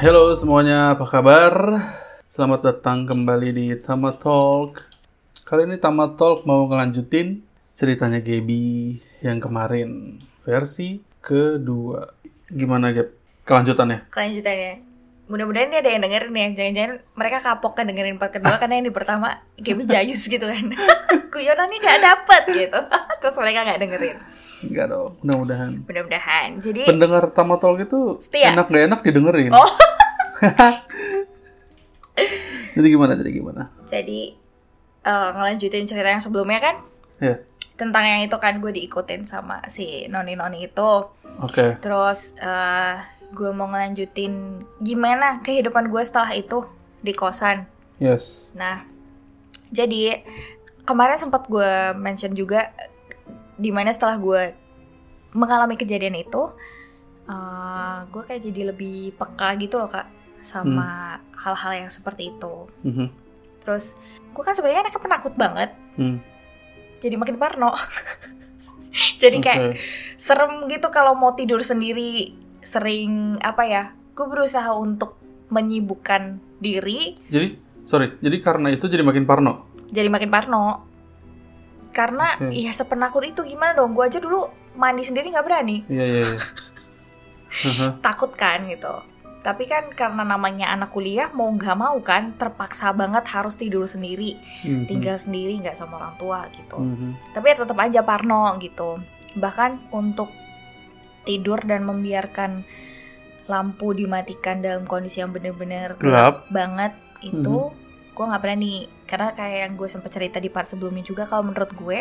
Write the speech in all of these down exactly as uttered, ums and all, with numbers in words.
Halo semuanya, apa kabar? Selamat datang kembali di Tama Talk. Kali ini Tama Talk mau ngelanjutin ceritanya Gaby yang kemarin, versi kedua. Gimana, Gab? Kelanjutannya? Kelanjutannya. Mudah-mudahan ini ada yang dengerin ya. Jangan-jangan mereka kapok kan dengerin part kedua karena yang di pertama Gaby jayus gitu kan. Kuyona nih gak dapet gitu. Terus mereka gak dengerin. Enggak dong, mudah-mudahan. Mudah-mudahan. Jadi pendengar Tama Talk itu setia. Enak gak enak didengerin. Oh. Jadi gimana, jadi gimana? Jadi uh, ngelanjutin cerita yang sebelumnya kan? Iya. Yeah. Tentang yang itu kan gue diikutin sama si noni-noni itu. Oke. Okay. Terus uh, gue mau ngelanjutin gimana kehidupan gue setelah itu di kosan. Yes. Nah, jadi kemarin sempat gue mention juga dimana setelah gue mengalami kejadian itu, uh, gue kayak jadi lebih peka gitu loh, Kak, sama hmm. hal-hal yang seperti itu. Mm-hmm. Terus, gue kan sebenarnya anaknya penakut banget, mm. jadi makin parno. Jadi kayak okay. serem gitu kalau mau tidur sendiri. Sering, apa ya, gue berusaha untuk menyibukkan diri. Jadi, sorry, jadi karena itu jadi makin parno? Jadi makin parno. Karena okay. ya sepenakut itu gimana dong, gue aja dulu mandi sendiri gak berani. Iya, iya, iya. Takut kan gitu. Tapi kan karena namanya anak kuliah, mau gak mau kan terpaksa banget harus tidur sendiri. Mm-hmm. Tinggal sendiri gak sama orang tua gitu. Mm-hmm. Tapi ya tetap aja parno gitu. Bahkan untuk tidur dan membiarkan lampu dimatikan dalam kondisi yang benar-benar gelap banget itu, mm-hmm. gue nggak berani, karena kayak yang gue sempat cerita di part sebelumnya juga, kalau menurut gue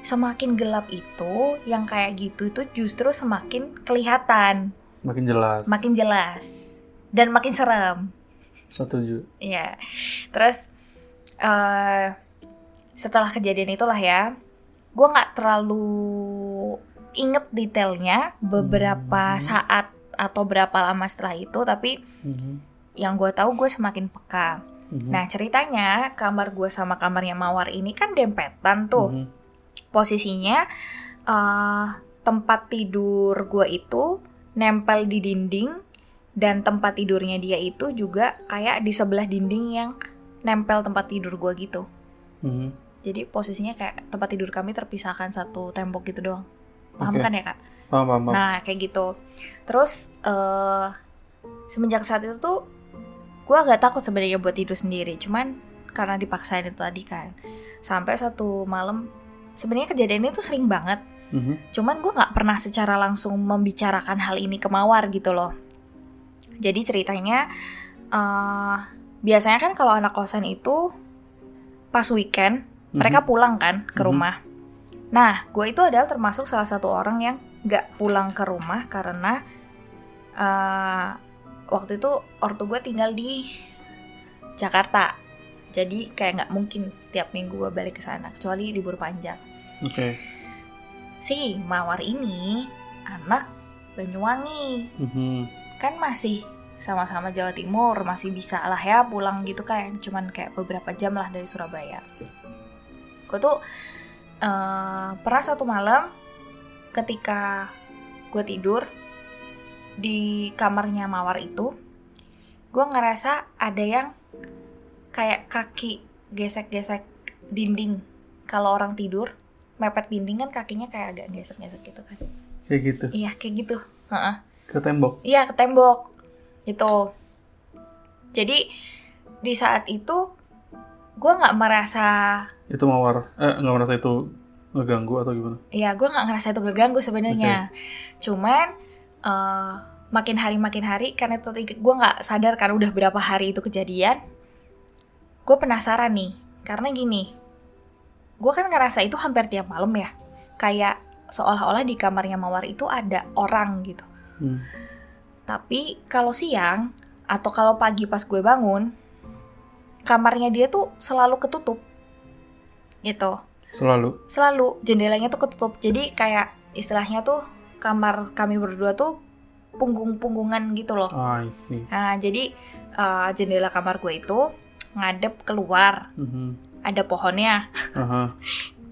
semakin gelap itu yang kayak gitu itu justru semakin kelihatan, makin jelas, makin jelas dan makin serem. Setuju. Iya. Terus uh, setelah kejadian itulah ya, gue nggak terlalu inget detailnya beberapa hmm. saat atau berapa lama setelah itu, tapi hmm. yang gue tahu gue semakin peka. Nah, ceritanya kamar gue sama kamarnya Mawar ini kan dempetan tuh. Mm-hmm. Posisinya uh, tempat tidur gue itu nempel di dinding, dan tempat tidurnya dia itu juga kayak di sebelah dinding yang nempel tempat tidur gue gitu. Mm-hmm. Jadi posisinya kayak tempat tidur kami terpisahkan satu tembok gitu doang. Paham okay. kan ya, Kak? Paham, paham, paham. Nah, kayak gitu. Terus uh, semenjak saat itu tuh gue agak takut sebenarnya buat tidur sendiri, cuman karena dipaksain itu tadi kan. Sampai satu malam, sebenarnya kejadian itu sering banget, mm-hmm. cuman gue gak pernah secara langsung membicarakan hal ini ke Mawar gitu loh. Jadi ceritanya, uh, biasanya kan kalau anak kosan itu pas weekend, mm-hmm. mereka pulang kan ke mm-hmm. rumah. Nah, gue itu adalah termasuk salah satu orang yang gak pulang ke rumah karena Uh, waktu itu ortu gue tinggal di Jakarta, jadi kayak nggak mungkin tiap minggu gue balik ke sana kecuali libur panjang. Oke. Okay. Si Mawar ini anak Banyuwangi, mm-hmm. kan masih sama-sama Jawa Timur, masih bisa lah ya pulang gitu kan, cuman kayak beberapa jam lah dari Surabaya. Gue tuh uh, pernah satu malam ketika gue tidur di kamarnya Mawar itu, gue ngerasa ada yang kayak kaki gesek-gesek dinding. Kalau orang tidur mepet dinding kan kakinya kayak agak gesek-gesek gitu kan. Kayak gitu? Iya, kayak gitu. Uh-uh. Ke tembok? Iya, ke tembok gitu. Jadi di saat itu gue gak merasa itu Mawar, eh gak merasa itu ngeganggu atau gimana? Iya, gue gak ngerasa itu ngeganggu sebenarnya. Okay. Cuman Uh, makin hari makin hari karena itu gue nggak sadar kan udah berapa hari itu kejadian. Gue penasaran nih, karena gini, gue kan ngerasa itu hampir tiap malam ya, kayak seolah-olah di kamarnya Mawar itu ada orang gitu. hmm. Tapi kalau siang atau kalau pagi pas gue bangun, kamarnya dia tuh selalu ketutup gitu. Selalu? Selalu, jendelanya tuh ketutup. Jadi kayak istilahnya tuh kamar kami berdua tuh punggung-punggungan gitu loh. Oh, I see. Nah, jadi uh, jendela kamar gue itu ngadep keluar, mm-hmm. ada pohonnya. Uh-huh.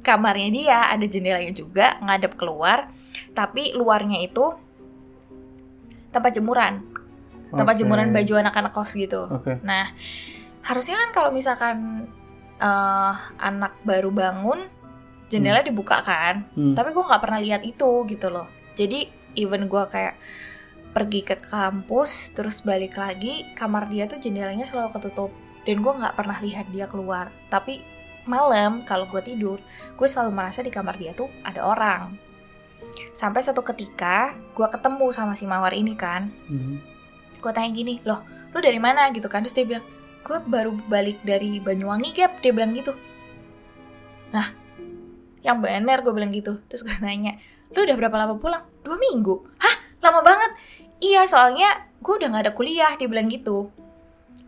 Kamarnya dia ada jendelanya juga ngadep keluar, tapi luarnya itu tempat jemuran. tempat okay. jemuran baju anak-anak kos gitu. Okay. Nah, harusnya kan kalau misalkan uh, anak baru bangun, jendela hmm. dibuka kan. Hmm. Tapi gue nggak pernah lihat itu gitu loh. Jadi even gue kayak pergi ke kampus, terus balik lagi, kamar dia tuh jendelanya selalu ketutup. Dan gue nggak pernah lihat dia keluar. Tapi malam kalau gue tidur, gue selalu merasa di kamar dia tuh ada orang. Sampai satu ketika gue ketemu sama si Mawar ini kan, mm-hmm. gue tanya gini, loh lu dari mana gitu kan. Terus dia bilang, gue baru balik dari Banyuwangi Gap, dia bilang gitu. Nah, yang bener gue bilang gitu. Terus gue nanya, lu udah berapa lama pulang? Dua minggu. Hah? Lama banget. Iya, soalnya gue udah gak ada kuliah, dia bilang gitu.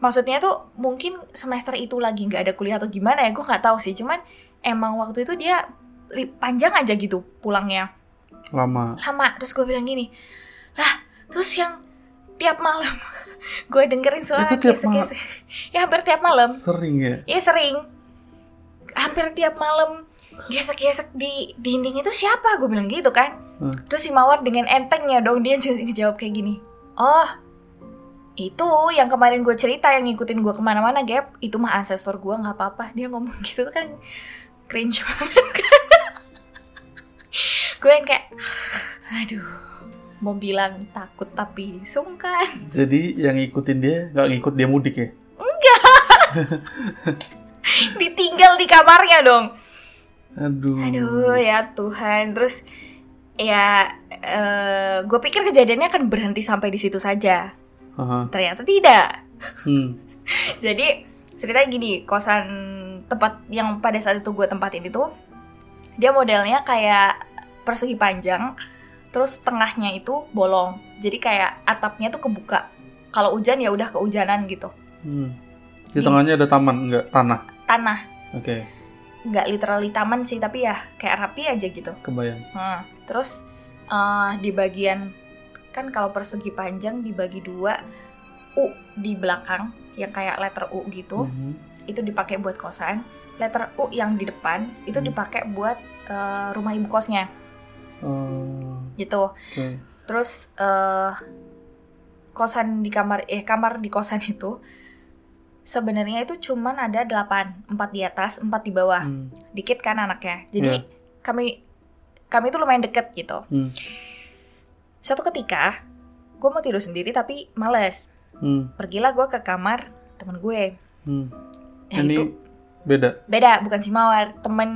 Maksudnya tuh mungkin semester itu lagi gak ada kuliah atau gimana ya, gue gak tahu sih. Cuman emang waktu itu dia panjang aja gitu pulangnya, lama lama. Terus gue bilang gini, lah terus yang tiap malam gue dengerin suara gesek-gesek ya hampir tiap malam, sering ya iya sering hampir tiap malam gesek-gesek di dinding itu siapa, gue bilang gitu kan. hmm. Terus si Mawar dengan entengnya dong dia jawab kayak gini, oh itu yang kemarin gue cerita yang ngikutin gue kemana-mana Gap, itu mah ancestor gue, nggak apa-apa. Dia ngomong gitu kan cringe banget kan. Gue yang kayak, aduh, mau bilang takut tapi sungkan. Jadi yang ngikutin dia, gak ngikut dia mudik ya? Enggak. Ditinggal di kamarnya dong. Aduh. Aduh ya Tuhan. Terus ya uh, gue pikir kejadiannya akan berhenti sampai di situ saja. Uh-huh. Ternyata tidak. Hmm. Jadi ceritanya gini, kosan tempat yang pada saat itu gue tempatin itu, dia modelnya kayak persegi panjang, terus tengahnya itu bolong. Jadi kayak atapnya tuh kebuka. Kalau hujan ya udah kehujanan gitu. Hmm. Di tengahnya ada taman, enggak tanah? Tanah. Oke. Okay. Enggak literally taman sih, tapi ya kayak rapi aja gitu. Kebayang. Hmm. Terus uh, di bagian kan kalau persegi panjang dibagi dua, U di belakang yang kayak letter U gitu. Mm-hmm. Itu dipakai buat kosan. Letter U yang di depan itu mm-hmm. dipakai buat uh, rumah ibu kosnya. Hmm. Gitu. Okay. Terus uh, kosan di kamar eh kamar di kosan itu sebenarnya itu cuman ada delapan, empat di atas, empat di bawah. Hmm. Dikit kan anaknya. Jadi yeah. kami kami itu lumayan deket gitu. Hmm. Suatu ketika gue mau tidur sendiri tapi males. Hmm. Pergilah gue ke kamar temen gue. Hmm. Ya, ini itu beda. Beda, bukan si Mawar, temen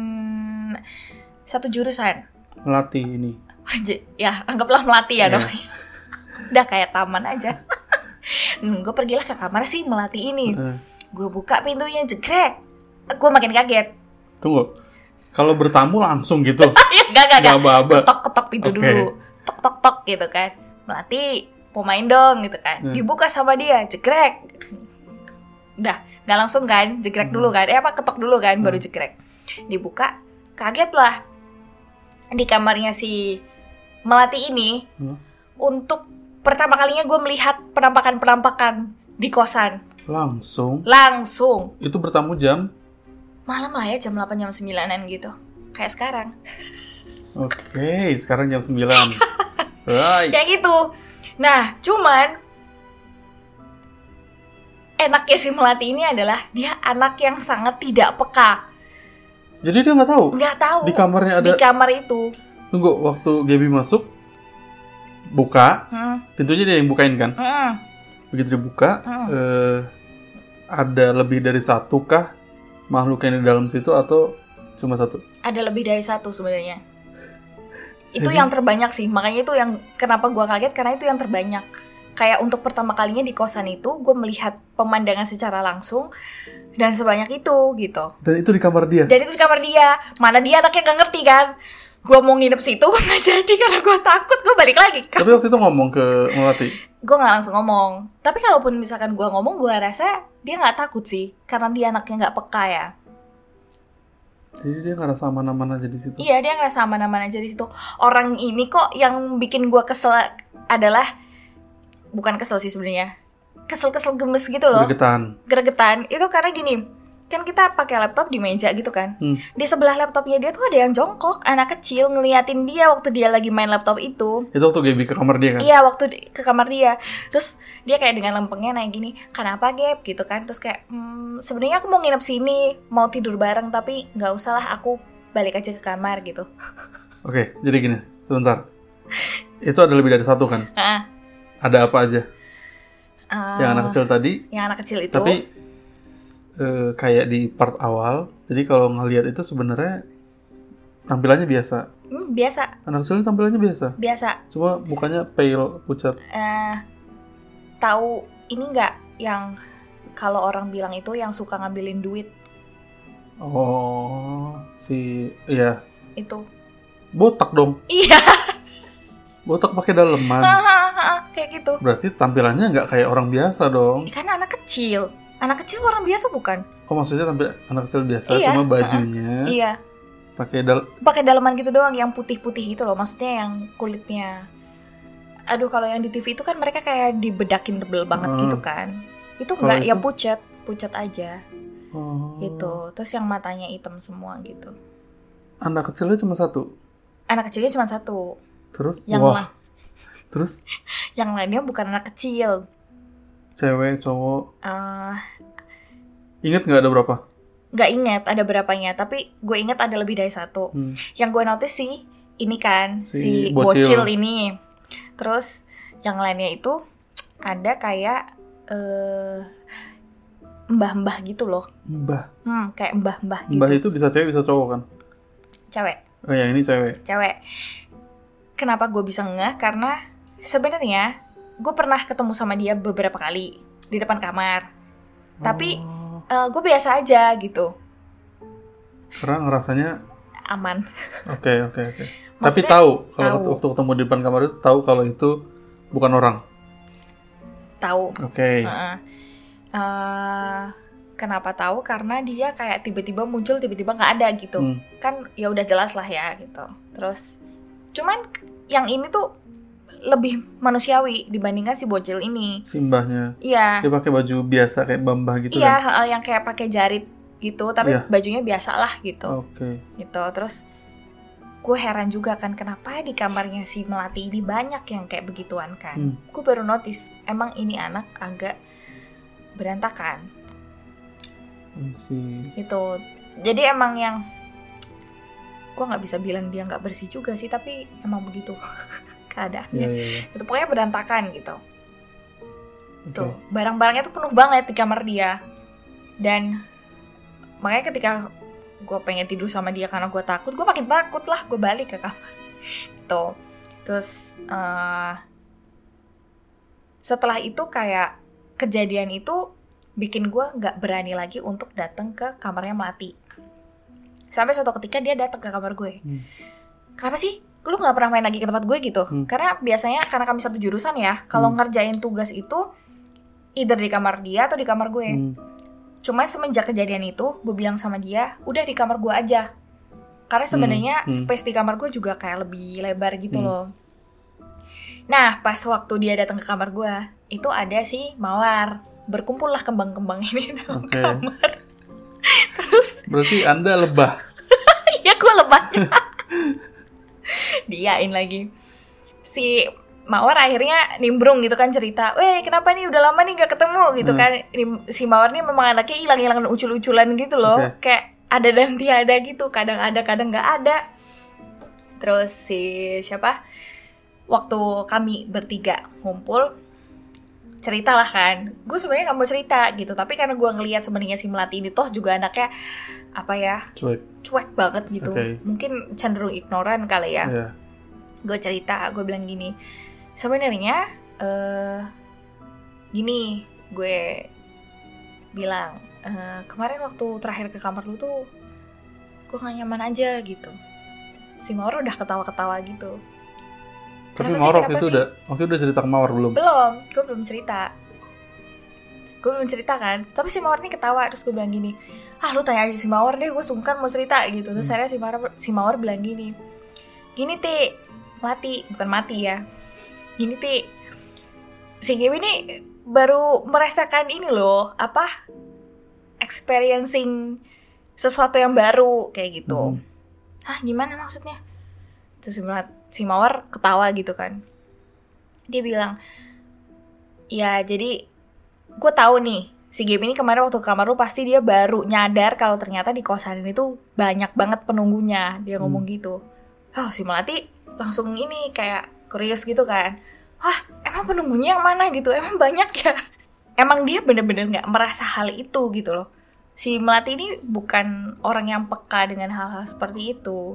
satu jurusan. Melati ini. Ya, anggaplah Melati ya yeah. namanya. Udah kayak taman aja. Gue pergilah ke kamar si Melati ini. Uh. Gue buka pintunya, jegrek. Gue makin kaget. Tunggu. Kalau bertamu langsung gitu. Enggak, enggak, enggak. Ketok-ketok pintu okay. dulu. Tok-tok-tok gitu kan. Melati, mau main dong gitu kan. Uh. Dibuka sama dia, jegrek. Udah, enggak langsung kan, jegrek uh. dulu kan. Eh apa ketok dulu kan, uh. baru jegrek. Dibuka, kaget lah. Di kamarnya si Melati ini hmm? Untuk pertama kalinya gue melihat penampakan-penampakan di kosan. Langsung? Langsung. Itu bertamu jam? Malam lah ya, jam delapan, jam sembilanan gitu. Kayak sekarang. Oke, okay, sekarang jam sembilan. Right. Kayak gitu. Nah, cuman enaknya si Melati ini adalah dia anak yang sangat tidak peka. Jadi dia nggak tahu? Nggak tahu. Di kamarnya ada. Di kamar itu. Tunggu, waktu Gaby masuk, buka, hmm. pintunya dia yang bukain kan? Hmm. Begitu dibuka, hmm. eh, ada lebih dari satu kah makhluk yang di dalam situ atau cuma satu? Ada lebih dari satu sebenarnya. Jadi itu yang terbanyak sih, makanya itu yang kenapa gua kaget karena itu yang terbanyak. Kayak untuk pertama kalinya di kosan itu, gue melihat pemandangan secara langsung dan sebanyak itu gitu. Dan itu di kamar dia. Dan itu di kamar dia. Mana dia anaknya gak ngerti kan? Gue mau nginep situ, gue nggak jadi karena gue takut. Gue balik lagi. Tapi waktu itu ngomong ke Melati. Gue nggak langsung ngomong. Tapi kalaupun misalkan gue ngomong, gue rasa dia nggak takut sih, karena dia anaknya nggak peka ya. Jadi dia ngerasa aman-aman aja di situ. Iya, dia ngerasa aman-aman aja di situ. Orang ini kok yang bikin gue kesel adalah bukan kesel sih sebenarnya, kesel-kesel gemes gitu loh, gregetan gregetan itu karena gini, kan kita pakai laptop di meja gitu kan. Hmm. Di sebelah laptopnya dia tuh ada yang jongkok, anak kecil ngeliatin dia waktu dia lagi main laptop itu. Itu waktu Gaby ke kamar dia kan? Iya, waktu di- ke kamar dia. Terus dia kayak dengan lempengnya kayak gini, "Kenapa, Gap?" gitu kan. Terus kayak, "Hmm, sebenarnya aku mau nginep sini, mau tidur bareng tapi enggak usahlah, aku balik aja ke kamar" gitu. Oke, jadi gini, sebentar. Itu ada lebih dari satu kan? Heeh. Ada apa aja? Uh, yang anak kecil tadi. Yang anak kecil itu. Tapi Uh, kayak di part awal, jadi kalau ngelihat itu sebenarnya tampilannya biasa. Hmm, biasa. Anak kecil tampilannya biasa. Biasa. Cuma mukanya pale, pucat. Uh, tahu ini nggak yang kalau orang bilang itu yang suka ngambilin duit? Oh, si, iya. Itu. Botak dong. Iya. Botak pakai daleman. Kayak gitu. Berarti tampilannya nggak kayak orang biasa dong. Ini kan anak kecil. Anak kecil orang biasa bukan? Oh, maksudnya tampil anak kecil biasa, iya, cuma bajunya. Uh, iya. Pakai dal pakai daleman gitu doang yang putih-putih gitu loh. Maksudnya yang kulitnya. Aduh, kalau yang di T V itu kan mereka kayak dibedakin tebel banget uh, gitu kan. Itu enggak itu... ya pucat, pucat aja. Oh. Gitu. Terus yang matanya hitam semua gitu. Anak kecilnya cuma satu. Anak kecilnya cuma satu. Terus yang wah. La- Terus yang lainnya bukan anak kecil. Cewek, cowok. Uh, ingat nggak ada berapa? Nggak ingat ada berapanya, tapi gue ingat ada lebih dari satu. Hmm. Yang gue notice sih, ini kan, si, si bocil. bocil ini. Terus yang lainnya itu ada kayak uh, mbah-mbah gitu loh. Mbah? Hmm, kayak mbah-mbah gitu. Mbah itu bisa cewek, bisa cowok kan? Cewek. Oh ya, ini cewek. Cewek. Kenapa gue bisa ngeh? Karena sebenarnya gue pernah ketemu sama dia beberapa kali di depan kamar, tapi oh. uh, gue biasa aja gitu. Karena ngerasanya aman. Oke oke oke. Tapi tahu kalau tahu. Waktu ketemu di depan kamar itu tahu kalau itu bukan orang. Tahu. Oke. Okay. Uh, uh, kenapa tahu? Karena dia kayak tiba-tiba muncul, tiba-tiba nggak ada gitu. Hmm. Kan ya udah jelas lah ya gitu. Terus, cuman yang ini tuh lebih manusiawi dibandingkan si bocil ini. Si mbahnya. Iya. Dia pakai baju biasa kayak bambah gitu kan. Iya, kan? Yang kayak pakai jarit gitu, tapi iya, bajunya biasa lah gitu. Oke. Okay. Gitu. Terus gue heran juga kan kenapa di kamarnya si Melati ini banyak yang kayak begituan kan. Hmm. Gue baru notice emang ini anak agak berantakan. Si. Gitu. Jadi emang yang gue nggak bisa bilang dia nggak bersih juga sih, tapi emang begitu. Keadaannya, yeah, yeah, yeah. Itu pokoknya berantakan gitu. Okay. Tuh barang-barangnya tuh penuh banget di kamar dia, dan makanya ketika gue pengen tidur sama dia karena gue takut, gue makin takut lah, gue balik ke kamar. Tuh, terus uh, setelah itu kayak kejadian itu bikin gue nggak berani lagi untuk datang ke kamarnya Melati. Sampai suatu ketika dia datang ke kamar gue. Hmm. Kenapa sih? Lu nggak pernah main lagi ke tempat gue gitu, hmm. karena biasanya karena kami satu jurusan ya, kalau hmm. ngerjain tugas itu either di kamar dia atau di kamar gue. Hmm. Cuma semenjak kejadian itu, gue bilang sama dia, udah di kamar gue aja, karena sebenarnya hmm. space di kamar gue juga kayak lebih lebar gitu hmm. loh. Nah, pas waktu dia datang ke kamar gue, itu ada si Mawar, berkumpullah kembang-kembang ini dalam okay. kamar. Terus. Berarti Anda lebah. Iya, gue lebahnya. Diain lagi. Si Mawar akhirnya nimbrung gitu kan cerita, "Weh, kenapa nih udah lama nih gak ketemu?" gitu hmm. kan. Si Mawar nih memang anaknya hilang-hilangan ucul-uculan gitu loh. Okay. Kayak ada dan tiada gitu, kadang ada, kadang gak ada. Terus si siapa? Waktu kami bertiga ngumpul, ceritalah kan. Gue sebenarnya gak mau cerita gitu, tapi karena gue ngelihat sebenarnya si Melati ini toh juga anaknya apa ya? Cuek. Cuek banget gitu. Okay. Mungkin cenderung ignoran kali ya. Yeah. Gue cerita, gue bilang gini. Sebenarnya uh, gini, gue bilang, uh, kemarin waktu terakhir ke kamar lu tuh gue gak nyaman aja gitu. Si Mawar udah ketawa-ketawa gitu. Tapi kenapa Mawar sih, waktu itu sih? udah waktu itu udah cerita ke Mawar belum? Belum, gue belum cerita. Gue belum cerita kan. Tapi si Mawar ini ketawa, terus gue bilang gini, "Ah, lu tanya aja si Mawar deh, gue sungkan mau cerita" gitu. Terus hmm. akhirnya si Mawar, si Mawar bilang gini, "Gini Ti, mati, bukan mati ya. Gini Ti, si Gaby ini baru merasakan ini loh, apa? experiencing sesuatu yang baru kayak gitu. Hmm. Hah, gimana maksudnya? Terus si Mawar ketawa gitu kan. Dia bilang, ya jadi gue tahu nih, si Gaby ini kemarin waktu ke kamar lu pasti dia baru nyadar kalau ternyata di kosan ini tuh banyak banget penunggunya. Dia ngomong hmm. gitu. Oh, si Melati langsung ini kayak curious gitu kan. Wah, emang penunggunya yang mana gitu? Emang banyak ya? Emang dia bener-bener gak merasa hal itu gitu loh. Si Melati ini bukan orang yang peka dengan hal-hal seperti itu.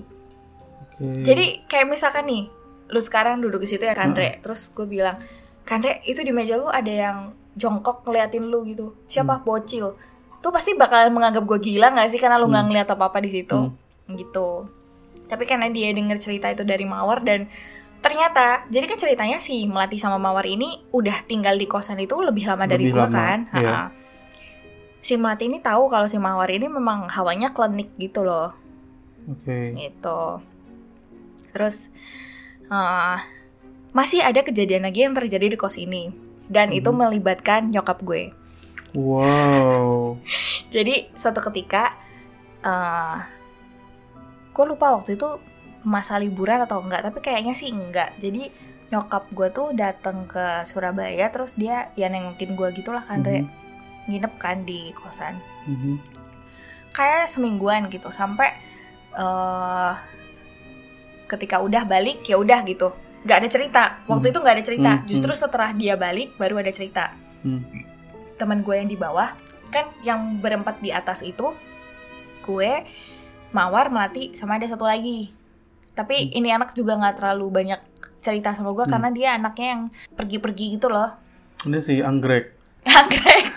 Okay. Jadi kayak misalkan nih, lu sekarang duduk di situ ya, Andre. Hmm. Terus gue bilang, Andre, itu di meja lu ada yang jongkok ngeliatin lu gitu. Siapa? Hmm. Bocil. Lu pasti bakalan menganggap gue gila gak sih? Karena lu hmm. gak ngeliat apa-apa di situ. Hmm. Gitu. Tapi karena dia denger cerita itu dari Mawar dan ternyata, jadi kan ceritanya si Melati sama Mawar ini udah tinggal di kosan itu lebih lama lebih dari gue kan. Yeah. Si Melati ini tahu kalau si Mawar ini memang hawanya klinik gitu loh. Oke. Okay. Gitu. Terus uh, masih ada kejadian lagi yang terjadi di kos ini dan mm-hmm. itu melibatkan nyokap gue. Wow. Jadi suatu ketika, uh, gue lupa waktu itu masa liburan atau enggak, tapi kayaknya sih enggak. Jadi nyokap gue tuh datang ke Surabaya, terus dia ya nengokin gue gitulah kan, mm-hmm. nginep kan di kosan, mm-hmm. kayak semingguan gitu, sampai uh, ketika udah balik ya udah gitu, nggak ada cerita. Waktu mm-hmm. itu nggak ada cerita, mm-hmm. justru setelah dia balik baru ada cerita. Mm-hmm. Teman gue yang di bawah kan, yang berempat di atas itu gue, Mawar, Melati, sama ada satu lagi. Tapi ini anak juga gak terlalu banyak cerita sama gue, hmm. karena dia anaknya yang pergi-pergi gitu loh. Ini si Anggrek. Anggrek.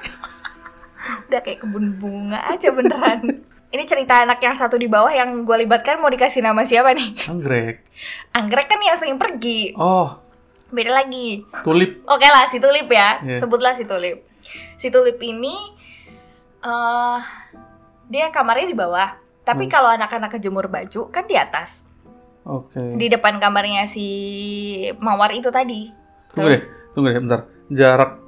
Udah kayak kebun bunga aja beneran. Ini cerita anak yang satu di bawah yang gue libatkan, mau dikasih nama siapa nih? Anggrek. Anggrek kan yang sering pergi. Oh. Beda lagi. Tulip. Oke lah, si Tulip ya. Yeah. Sebutlah si Tulip. Si Tulip ini, uh, dia kamarnya di bawah. Tapi hmm. kalau anak-anak kejemur baju kan di atas. Okay. Di depan kamarnya si Mawar itu tadi. Tunggu Terus, deh, tunggu deh, bentar. Jarak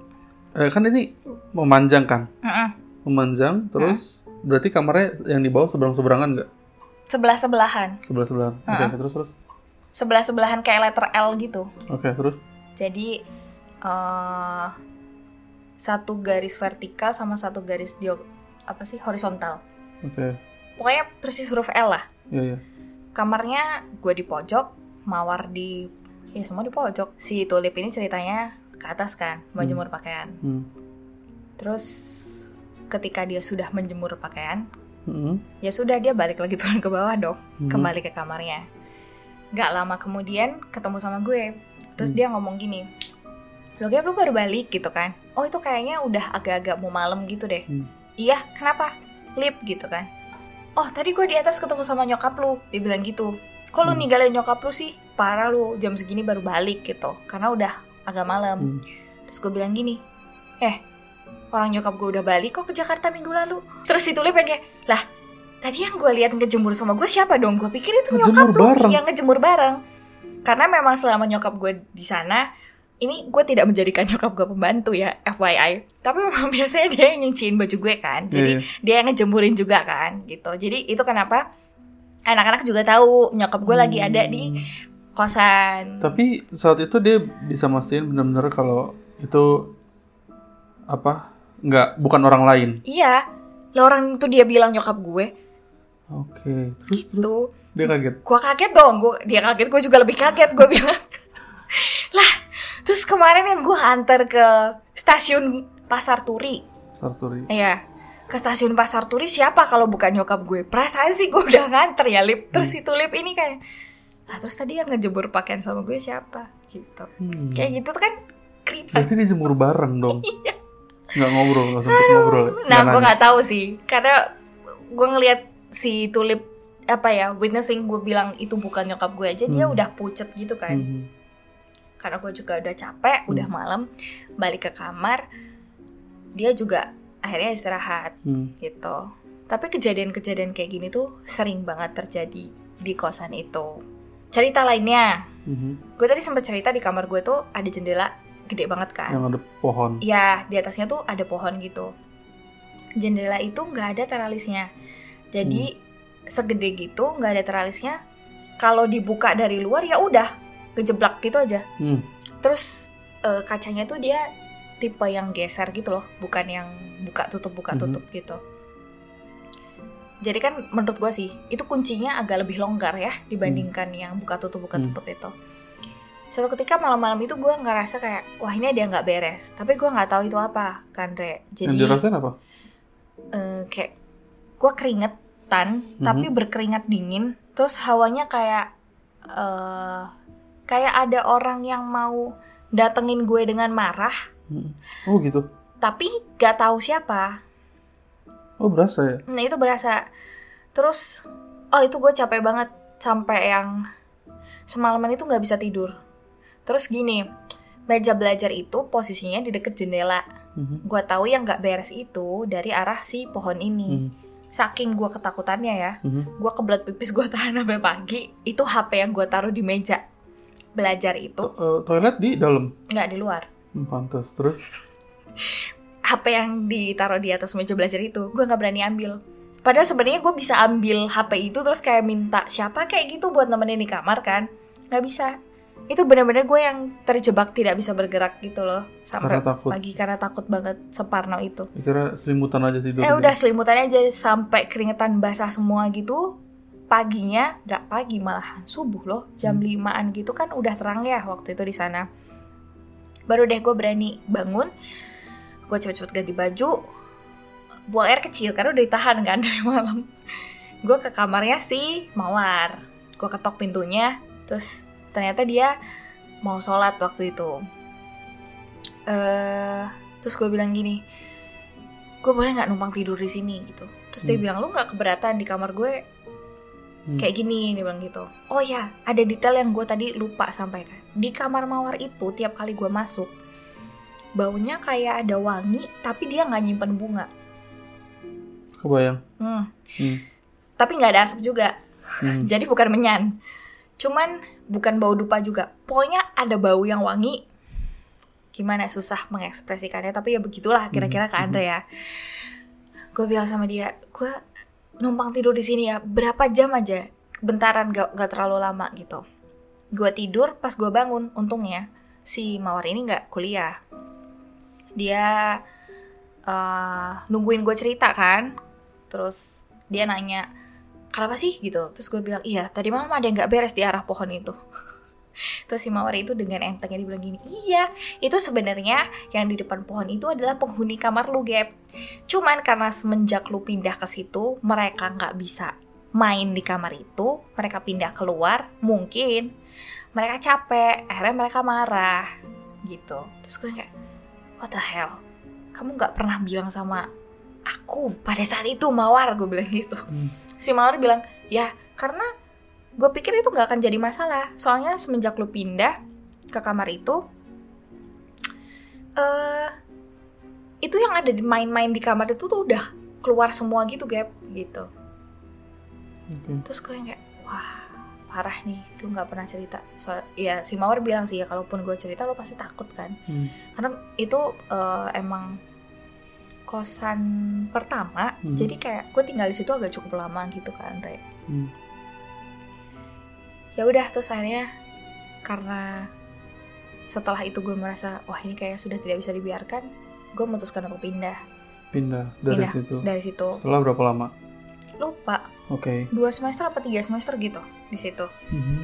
eh, kan ini memanjang kan? Uh-uh. Memanjang, terus uh-uh. berarti kamarnya yang di bawah seberang-seberangan nggak? Sebelah-sebelahan. Sebelah-sebelahan. Oke, okay, uh-uh. terus terus. Sebelah-sebelahan kayak letter L gitu. Oke, okay, terus. Jadi uh, satu garis vertikal sama satu garis diog apa sih horizontal. Oke. Okay. Pokoknya persis huruf L lah. Iya, yeah, iya. Yeah. Kamarnya gue di pojok, Mawar di, ya semua di pojok. Si Tulip ini ceritanya ke atas kan, mau hmm. jemur pakaian. Hmm. Terus ketika dia sudah menjemur pakaian, hmm. ya sudah dia balik lagi turun ke bawah dong, hmm. kembali ke kamarnya. Gak lama kemudian ketemu sama gue, terus hmm. dia ngomong gini, lo Gap, lo baru balik gitu kan? Oh itu kayaknya udah agak-agak mau malam gitu deh. Hmm. Iya, kenapa? Lip gitu kan? Oh tadi gue di atas ketemu sama nyokap lu, dia bilang gitu. Kok lu hmm. ninggalin nyokap lu sih? Parah lu, jam segini baru balik gitu, karena udah agak malam. Hmm. Terus gue bilang gini, eh orang nyokap gue udah balik kok ke Jakarta minggu lalu. Terus si Tulip yang kayak, lah tadi yang gue lihat ngejemur sama gue siapa dong? Gue pikir itu ngejemur nyokap bareng. Lu yang ngejemur bareng. Karena memang selama nyokap gue di sana, ini gue tidak menjadikan nyokap gue pembantu ya, F Y I. Tapi memang biasanya dia yang nyuciin baju gue kan, jadi yeah. dia yang ngejemurin juga kan, gitu. Jadi itu kenapa anak-anak juga tahu nyokap gue hmm. lagi ada di kosan. Tapi saat itu dia bisa mastiin benar-benar kalau itu apa? Enggak, bukan orang lain. Iya, lo orang itu dia bilang nyokap gue. Oke, okay. terus gitu. Terus dia kaget. Gue kaget dong, gue dia kaget, gue juga lebih kaget. Gue bilang, lah. Terus kemarin yang gue antar ke stasiun Pasar Turi. Pasar Turi. Iya. Ke stasiun Pasar Turi siapa kalau bukan nyokap gue? Perasaan sih gue udah nganter ya, Lip. Terus hmm. itu Lip ini kayak, ah terus tadi yang ngejemur pakaian sama gue siapa? Gitu. Hmm. Kayak gitu tuh kan creepy. Berarti dijemur bareng dong. Iya. Gak ngobrol, gak sempet ngobrol. Nah gue gak tahu sih, karena gue ngelihat si Tulip, apa ya, witnessing gue bilang itu bukan nyokap gue aja, hmm. dia udah pucet gitu kan. Hmm. Karena gue juga udah capek, hmm. udah malam, balik ke kamar. Dia juga akhirnya istirahat hmm. gitu. Tapi kejadian-kejadian kayak gini tuh sering banget terjadi di kosan itu. Cerita lainnya, hmm. gue tadi sempat cerita di kamar gue tuh ada jendela gede banget kan, yang ada pohon. Iya, di atasnya tuh ada pohon gitu. jendela itu nggak ada teralisnya. Jadi hmm. segede gitu nggak ada teralisnya. Kalau dibuka dari luar ya udah kejeblak gitu aja. Hmm. Terus e, kacanya tuh dia tipe yang geser gitu loh, bukan yang buka tutup buka tutup hmm. gitu. Jadi kan menurut gue sih itu kuncinya agak lebih longgar ya dibandingkan hmm. yang buka tutup buka tutup hmm. itu. Suatu ketika malam-malam itu gue ngerasa kayak wah ini ada yang nggak beres, tapi gue nggak tahu itu apa, kan Re. Jadi yang dirasain apa? Uh, kayak gue keringetan, mm-hmm. tapi berkeringat dingin, terus hawanya kayak uh, kayak ada orang yang mau datengin gue dengan marah. Oh gitu. Tapi nggak tahu siapa. Oh berasa ya? Nah itu berasa. Terus, oh itu gue capek banget sampai yang semalaman itu nggak bisa tidur. Terus gini, meja belajar itu posisinya di deket jendela. Mm-hmm. Gue tahu yang nggak beres itu dari arah si pohon ini. Mm-hmm. Saking gue ketakutannya ya, mm-hmm. gue kebelet pipis gue tahan sampai pagi. Itu H P yang gue taruh di meja belajar itu. Uh, toilet di dalam? Nggak, di luar. Pantes terus. H P yang ditaruh di atas meja belajar itu, gue nggak berani ambil. Padahal sebenarnya gue bisa ambil H P itu terus kayak minta siapa kayak gitu buat nemenin di kamar kan, nggak bisa. Itu benar-benar gue yang terjebak tidak bisa bergerak gitu loh sampai karena pagi karena takut banget separno itu. Karena selimutan aja tidur. Eh udah selimutan aja sampai keringetan basah semua gitu. Paginya nggak pagi malahan subuh loh jam hmm. limaan gitu kan udah terang ya waktu itu di sana. Baru deh gue berani bangun, gue cepet-cepet ganti baju. Buang air kecil, karena udah ditahan kan dari malam. Gue ke kamarnya si Mawar. Gue ketok pintunya, terus ternyata dia mau sholat waktu itu. Uh, terus gue bilang gini, gue boleh nggak numpang tidur di sini gitu. Terus hmm. dia bilang, lu nggak keberatan di kamar gue hmm. kayak gini, dia bilang gitu. Oh ya, ada detail yang gue tadi lupa sampaikan. Di kamar Mawar itu tiap kali gue masuk, baunya kayak ada wangi, tapi dia nggak nyimpen bunga. Kebayang. Hmm. Hmm. Tapi nggak ada asap juga, hmm. jadi bukan menyan. Cuman bukan bau dupa juga. Pokoknya ada bau yang wangi. Gimana susah mengekspresikannya, tapi ya begitulah kira-kira ke Andre ya. Gue bilang sama dia, gue numpang tidur di sini ya, berapa jam aja, bentaran gak, gak terlalu lama gitu. Gue tidur, pas gue bangun, untungnya si Mawar ini nggak kuliah. Dia uh, nungguin gue cerita kan. Terus dia nanya, kenapa sih gitu? Terus gue bilang, iya tadi malam ada yang gak beres di arah pohon itu. Terus si Mawar itu dengan entengnya dibilang gini, iya itu sebenarnya yang di depan pohon itu adalah penghuni kamar lu Gap. Cuman karena semenjak lu pindah ke situ, mereka gak bisa main di kamar itu. Mereka pindah keluar, mungkin mereka capek, akhirnya mereka marah gitu. Terus gue kayak, what the hell? Kamu gak pernah bilang sama aku pada saat itu Mawar, gue bilang gitu. hmm. Si Mawar bilang, ya karena gue pikir itu gak akan jadi masalah. Soalnya semenjak lu pindah ke kamar itu uh, itu yang ada main-main di kamar itu tuh udah keluar semua gitu Gap gitu. okay. Terus gue kayak, wah parah nih, lu gak pernah cerita. So, ya si Mawar bilang sih ya, kalaupun gue cerita lu pasti takut kan. hmm. Karena itu uh, emang kosan pertama, hmm. jadi kayak gue tinggal di situ agak cukup lama gitu kan, Re. Hmm. Ya udah, terus akhirnya karena setelah itu gue merasa wah ini kayak sudah tidak bisa dibiarkan, gue memutuskan untuk pindah. Pindah dari pindah situ. Dari situ. Setelah berapa lama? Lupa. Oke. Okay. Dua semester apa tiga semester gitu di situ. Hmm.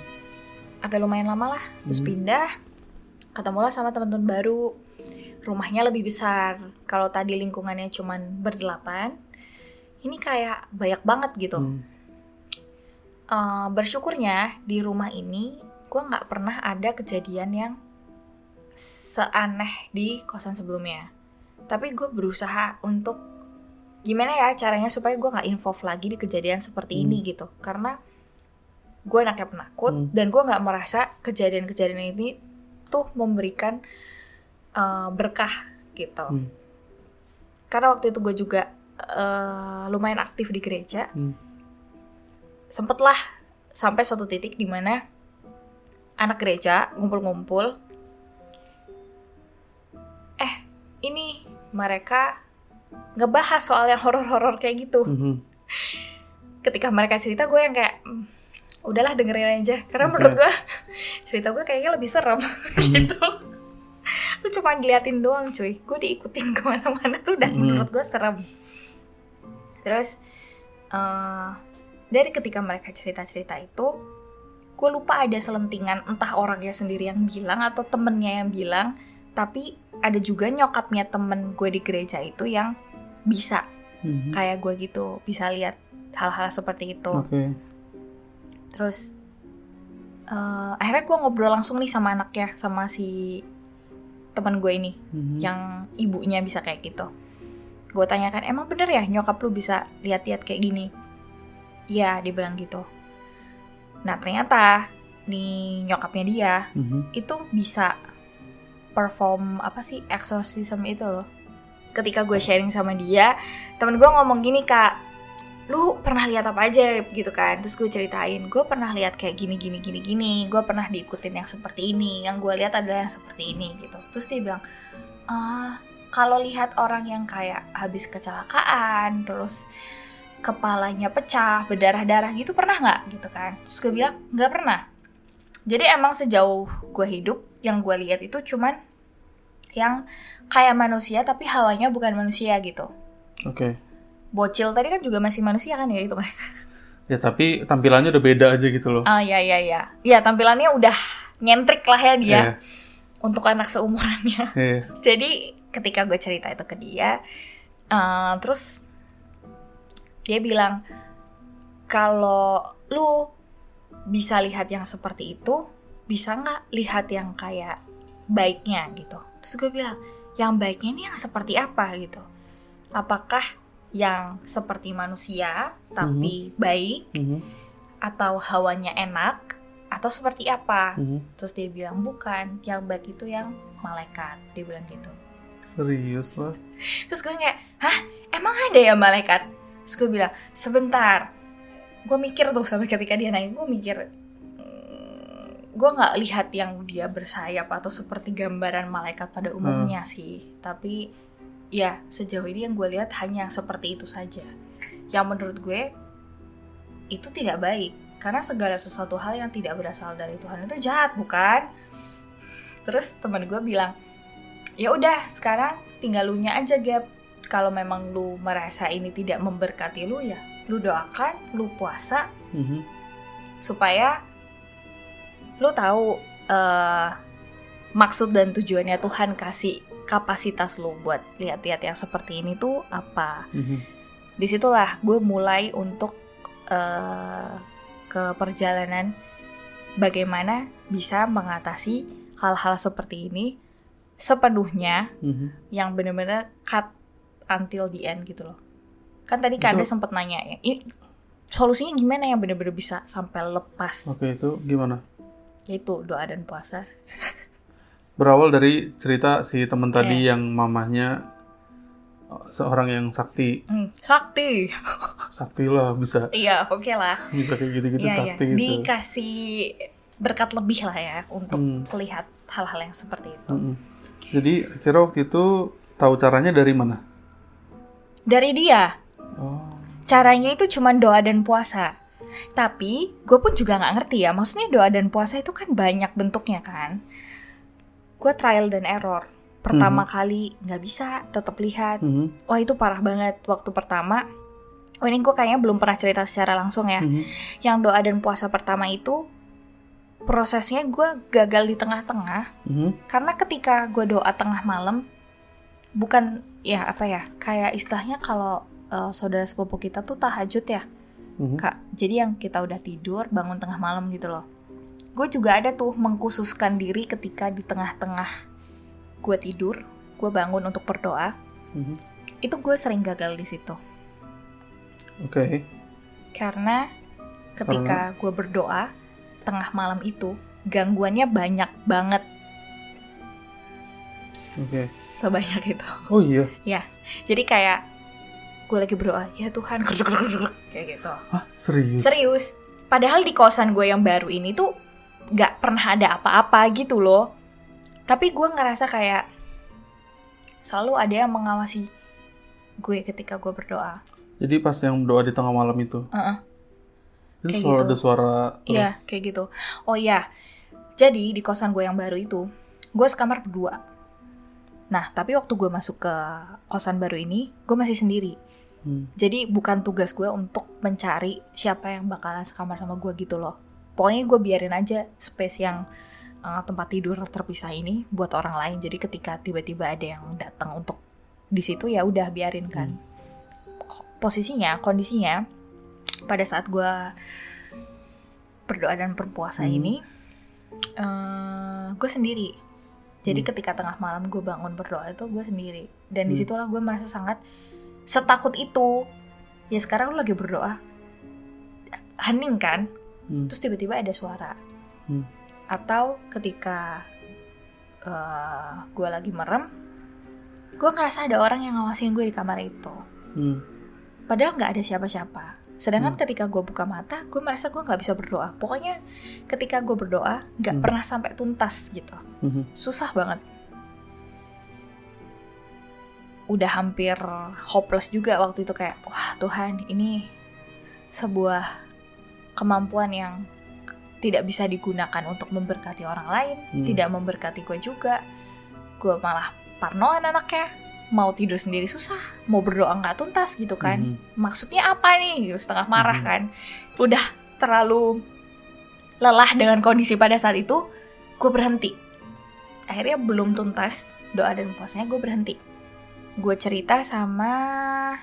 Apa lumayan lama lah. Terus hmm. pindah, ketemulah sama teman-teman baru. Rumahnya lebih besar. Kalau tadi lingkungannya cuman berdelapan, ini kayak banyak banget gitu. hmm. uh, Bersyukurnya di rumah ini gue gak pernah ada kejadian yang seaneh di kosan sebelumnya. Tapi gue berusaha untuk gimana ya caranya supaya gue gak involve lagi di kejadian seperti hmm. ini gitu. Karena gue anaknya penakut, hmm. dan gue gak merasa kejadian-kejadian ini tuh memberikan Uh, berkah gitu. hmm. Karena waktu itu gue juga uh, lumayan aktif di gereja. hmm. Sempetlah sampai suatu titik dimana anak gereja ngumpul-ngumpul, eh ini mereka ngebahas soal yang horor-horor kayak gitu. Mm-hmm. Ketika mereka cerita, gue yang kayak udahlah dengerin aja, karena okay. menurut gue cerita gue kayaknya lebih serem mm-hmm. gitu. Lu cuma ngeliatin doang cuy, gue diikutin kemana-mana tuh dan mm-hmm. menurut gue serem. Terus uh, dari ketika mereka cerita-cerita itu, gue lupa ada selentingan entah orangnya sendiri yang bilang atau temennya yang bilang, tapi ada juga nyokapnya temen gue di gereja itu yang bisa mm-hmm. kayak gue gitu, bisa lihat hal-hal seperti itu. Okay. Terus uh, akhirnya gue ngobrol langsung nih sama anaknya, sama si teman gue ini mm-hmm. yang ibunya bisa kayak gitu. Gue tanyakan, emang bener ya nyokap lu bisa lihat-lihat kayak gini? Iya, dia bilang gitu. Nah ternyata nih nyokapnya dia mm-hmm. itu bisa perform apa sih exorcism itu loh. Ketika gue sharing sama dia, temen gue ngomong gini, kak, lu pernah lihat apa aja gitu kan. Terus gue ceritain, gue pernah lihat kayak gini gini gini gini, gue pernah diikutin yang seperti ini, yang gue lihat adalah yang seperti ini gitu. Terus dia bilang, ah kalau lihat orang yang kayak habis kecelakaan, terus kepalanya pecah, berdarah-darah gitu pernah nggak gitu kan. Terus gue bilang nggak pernah. Jadi emang sejauh gue hidup yang gue lihat itu cuman yang kayak manusia tapi hawanya bukan manusia gitu. Oke. Okay. Bocil tadi kan juga masih manusia kan ya itu kan? Ya tapi tampilannya udah beda aja gitu loh. Ah oh, ya ya ya, ya tampilannya udah nyentrik lah ya dia yeah. untuk anak seumurannya. Yeah. Jadi ketika gue cerita itu ke dia, uh, terus dia bilang kalau lu bisa lihat yang seperti itu, bisa nggak lihat yang kayak baiknya gitu? Terus gue bilang, yang baiknya ini yang seperti apa gitu? Apakah yang seperti manusia tapi mm-hmm. baik mm-hmm. atau hawanya enak atau seperti apa mm-hmm. Terus dia bilang bukan, yang baik itu yang malaikat, dia bilang gitu. Serius lah. Terus gue kayak, hah emang ada ya malaikat? Terus gue bilang sebentar, gue mikir tuh sampai ketika dia nanya, gue mikir mm, gue nggak lihat yang dia bersayap atau seperti gambaran malaikat pada umumnya hmm. sih, tapi ya, sejauh ini yang gue lihat hanya seperti itu saja. Yang menurut gue, itu tidak baik. Karena segala sesuatu hal yang tidak berasal dari Tuhan itu jahat, bukan? Terus teman gue bilang, ya udah, sekarang tinggal lunya aja, Gap. Kalau memang lu merasa ini tidak memberkati lu, ya lu doakan, lu puasa. Mm-hmm. Supaya lu tahu uh, maksud dan tujuannya Tuhan kasih kapasitas lo buat lihat-lihat yang seperti ini tuh apa. Mm-hmm. Disitulah gue mulai untuk uh, ke perjalanan bagaimana bisa mengatasi hal-hal seperti ini sepenuhnya, mm-hmm. yang benar-benar cut until the end gitu loh. Kan tadi Kak Ade sempat nanya ya, ini solusinya gimana yang benar-benar bisa sampai lepas. Oke, itu gimana? Itu doa dan puasa. Berawal dari cerita si teman yeah. tadi yang mamahnya seorang yang sakti. Mm, sakti. Sakti lah bisa. Iya, oke okay lah. Bisa kayak gitu-gitu yeah, sakti yeah. gitu. Dikasih berkat lebih lah ya untuk mm. melihat hal-hal yang seperti itu. Mm-hmm. Jadi akhirnya waktu itu tahu caranya dari mana? Dari dia. Oh. Caranya itu cuma doa dan puasa. Tapi gue pun juga nggak ngerti ya. Maksudnya doa dan puasa itu kan banyak bentuknya kan. Gue trial dan error. Pertama mm-hmm. kali nggak bisa, tetap lihat. Mm-hmm. Wah itu parah banget waktu pertama. Oh ini gue kayaknya belum pernah cerita secara langsung ya. Mm-hmm. Yang doa dan puasa pertama itu prosesnya gue gagal di tengah-tengah. Mm-hmm. Karena ketika gue doa tengah malam, bukan ya apa ya, kayak istilahnya kalau uh, saudara sepupu kita tuh tahajud ya, mm-hmm. Kak. Jadi yang kita udah tidur bangun tengah malam gitu loh. Gue juga ada tuh mengkhususkan diri ketika di tengah-tengah gue tidur, gue bangun untuk berdoa. Mm-hmm. Itu gue sering gagal di situ. Oke. Okay. Karena ketika Karena... gue berdoa tengah malam itu gangguannya banyak banget. Oke. Okay. Sebanyak itu. Oh iya. Ya, jadi kayak gue lagi berdoa, ya Tuhan, kayak gitu. Hah, serius? Serius. Padahal di kosan gue yang baru ini tuh gak pernah ada apa-apa gitu loh. Tapi gue ngerasa kayak selalu ada yang mengawasi gue ketika gue berdoa. Jadi pas yang berdoa di tengah malam itu? Uh-uh. Terus kalau gitu. Ada suara terus? Iya, kayak gitu. Oh iya, jadi di kosan gue yang baru itu, gue sekamar berdua. Nah, tapi waktu gue masuk ke kosan baru ini, gue masih sendiri. Hmm. Jadi bukan tugas gue untuk mencari siapa yang bakalan sekamar sama gue gitu loh. Pokoknya gue biarin aja space yang uh, tempat tidur terpisah ini buat orang lain. Jadi ketika tiba-tiba ada yang datang untuk di situ, ya udah biarin kan. Hmm. Posisinya, kondisinya pada saat gue berdoa dan berpuasa hmm. ini, uh, gue sendiri. Jadi hmm. ketika tengah malam gue bangun berdoa itu gue sendiri. Dan hmm. disitulah gue merasa sangat setakut itu. Ya sekarang lo lagi berdoa, hening kan? Hmm. Terus tiba-tiba ada suara. Hmm. Atau ketika uh, gue lagi merem, gue ngerasa ada orang yang ngawasin gue di kamar itu. Hmm. Padahal gak ada siapa-siapa. Sedangkan hmm. ketika gue buka mata, gue merasa gue gak bisa berdoa. Pokoknya ketika gue berdoa, gak hmm. pernah sampai tuntas gitu. Susah banget. Udah hampir hopeless juga waktu itu, kayak wah Tuhan, ini sebuah kemampuan yang tidak bisa digunakan untuk memberkati orang lain, hmm. tidak memberkati gue juga. Gue malah parnoan anaknya, mau tidur sendiri susah, mau berdoa nggak tuntas gitu kan. Hmm. Maksudnya apa nih? Setengah marah hmm. kan. Udah terlalu lelah dengan kondisi pada saat itu, gue berhenti. Akhirnya belum tuntas doa dan puasanya, gue berhenti. Gue cerita sama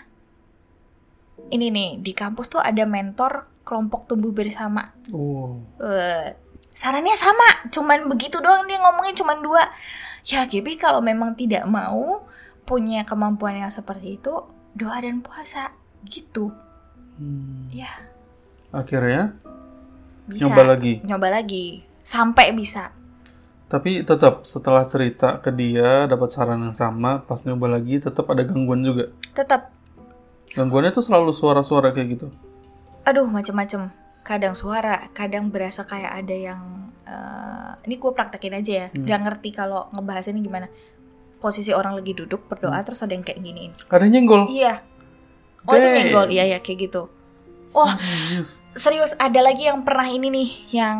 ini nih, di kampus tuh ada mentor kelompok tumbuh bersama. Oh. Uh, sarannya sama, cuman begitu doang dia ngomongin, cuman dua. Ya Gaby, kalau memang tidak mau punya kemampuan yang seperti itu, doa dan puasa gitu. Hmm. Ya. Akhirnya bisa, nyoba lagi. Nyoba lagi sampai bisa. Tapi tetap setelah cerita ke dia, dapat saran yang sama, pas nyoba lagi tetap ada gangguan juga? Tetap. Gangguannya tuh selalu suara-suara kayak gitu? Aduh, macam-macam. Kadang suara, kadang berasa kayak ada yang... Uh, ini gue praktekin aja ya, hmm. gak ngerti kalau ngebahasinnya gimana. Posisi orang lagi duduk, berdoa, hmm. terus ada yang kayak giniin. Ada nyenggol? Iya. Oh, Damn. Itu nyenggol, iya, ya kayak gitu. Oh, serius. serius, ada lagi yang pernah ini nih, yang...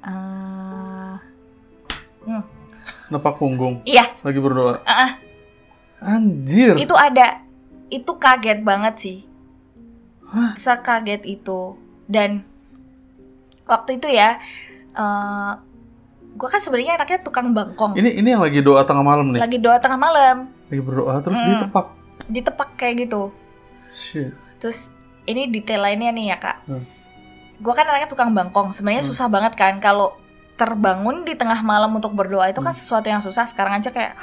Uh, Hmm. Napak punggung. Iya. Lagi berdoa. Uh-uh. Anjir. Itu ada. Itu kaget banget sih. Hah? Sekaget itu. Dan waktu itu ya, uh, gue kan sebenarnya anaknya tukang bangkong. Ini ini yang lagi doa tengah malam nih. Lagi doa tengah malam. Lagi berdoa terus hmm. ditepak. Ditepak kayak gitu. Shit. Terus ini detail lainnya nih ya kak. Hmm. Gue kan anaknya tukang bangkong. Sebenarnya hmm. susah banget kan kalau terbangun di tengah malam untuk berdoa itu kan sesuatu yang susah. Sekarang aja kayak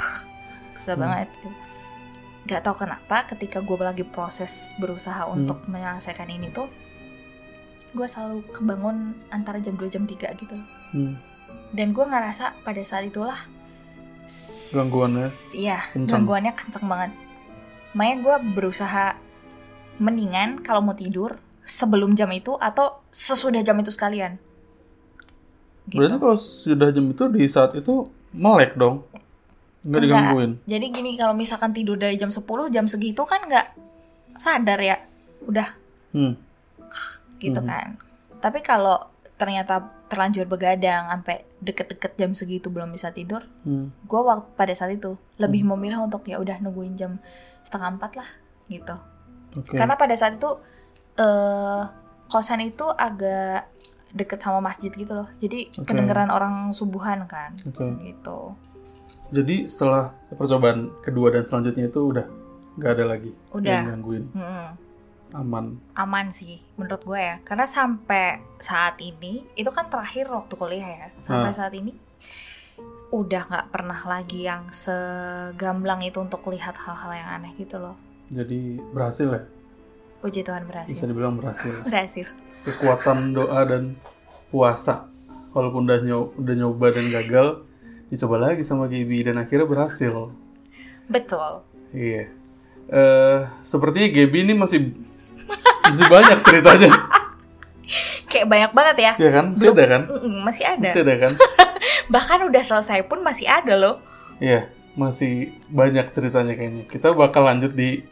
susah hmm. banget. Gak tau kenapa ketika gue lagi proses berusaha hmm. untuk menyelesaikan ini tuh, gue selalu kebangun antara jam dua jam tiga gitu. hmm. Dan gue ngerasa pada saat itulah gangguannya Iya kenceng. Gangguannya kenceng banget. Makanya gue berusaha, mendingan kalau mau tidur sebelum jam itu atau sesudah jam itu sekalian. Gitu. Berarti kalau sudah jam itu, di saat itu melek dong? Nggak digangguin? Jadi gini, kalau misalkan tidur dari jam sepuluh, jam segitu kan nggak sadar ya. Udah. Hmm. Gitu hmm. kan. Tapi kalau ternyata terlanjur begadang, sampai deket-deket jam segitu belum bisa tidur, hmm. gue waktu pada saat itu lebih hmm. memilih untuk ya udah nungguin jam setengah empat lah. Gitu. Okay. Karena pada saat itu, eh, kosan itu agak... deket sama masjid gitu loh. Jadi okay. kedengeran orang subuhan kan. Okay. Gitu. Jadi setelah percobaan kedua dan selanjutnya itu udah gak ada lagi udah. yang gangguin. Mm-hmm. Aman. Aman sih menurut gue ya. Karena sampai saat ini, itu kan terakhir waktu kuliah ya. Sampai nah. saat ini udah gak pernah lagi yang segamblang itu untuk lihat hal-hal yang aneh gitu loh. Jadi berhasil ya? Puji Tuhan berhasil. Bisa dibilang berhasil. Berhasil. Kekuatan doa dan puasa, walaupun udah nyoba, udah nyoba dan gagal, dicoba lagi sama Gaby dan akhirnya berhasil. Betul. Iya. Uh, sepertinya Gaby ini masih masih banyak ceritanya. Kayak banyak banget ya. Iya kan? Masih Belum, ada kan? Masih ada. Masih ada kan? Bahkan udah selesai pun masih ada loh. Iya, masih banyak ceritanya kayaknya. Kita bakal lanjut di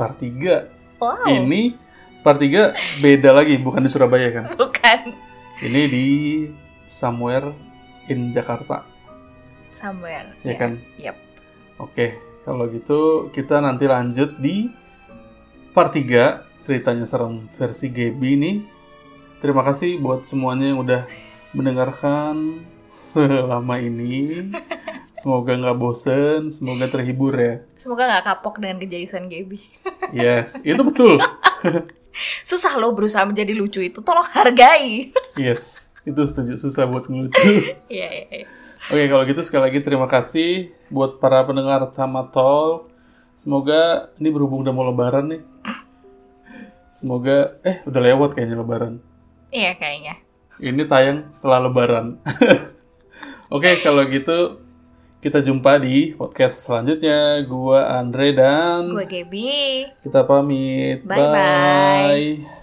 part tiga. Wow. Ini part tiga beda lagi, bukan di Surabaya kan? Bukan. Ini di somewhere in Jakarta. Somewhere. Ya, ya kan? Yep. Oke, kalau gitu kita nanti lanjut di part tiga. Ceritanya serem versi Gaby ini. Terima kasih buat semuanya yang udah mendengarkan selama ini. Semoga nggak bosen, semoga terhibur ya. Semoga nggak kapok dengan kejayusan Gaby. Yes, itu betul. Susah loh berusaha menjadi lucu itu, tolong hargai. Yes, itu setuju, susah buat ngelucu. Iya, iya, iya. Oke, kalau gitu sekali lagi terima kasih buat para pendengar Tama Talk. Semoga, ini berhubung udah mau lebaran nih. Semoga, eh udah lewat kayaknya lebaran. Iya, kayaknya. Ini tayang setelah lebaran. Oke, kalau gitu kita jumpa di podcast selanjutnya. Gua Andre dan gua Gaby. Kita pamit. Bye-bye. Bye.